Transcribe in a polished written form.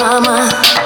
мама.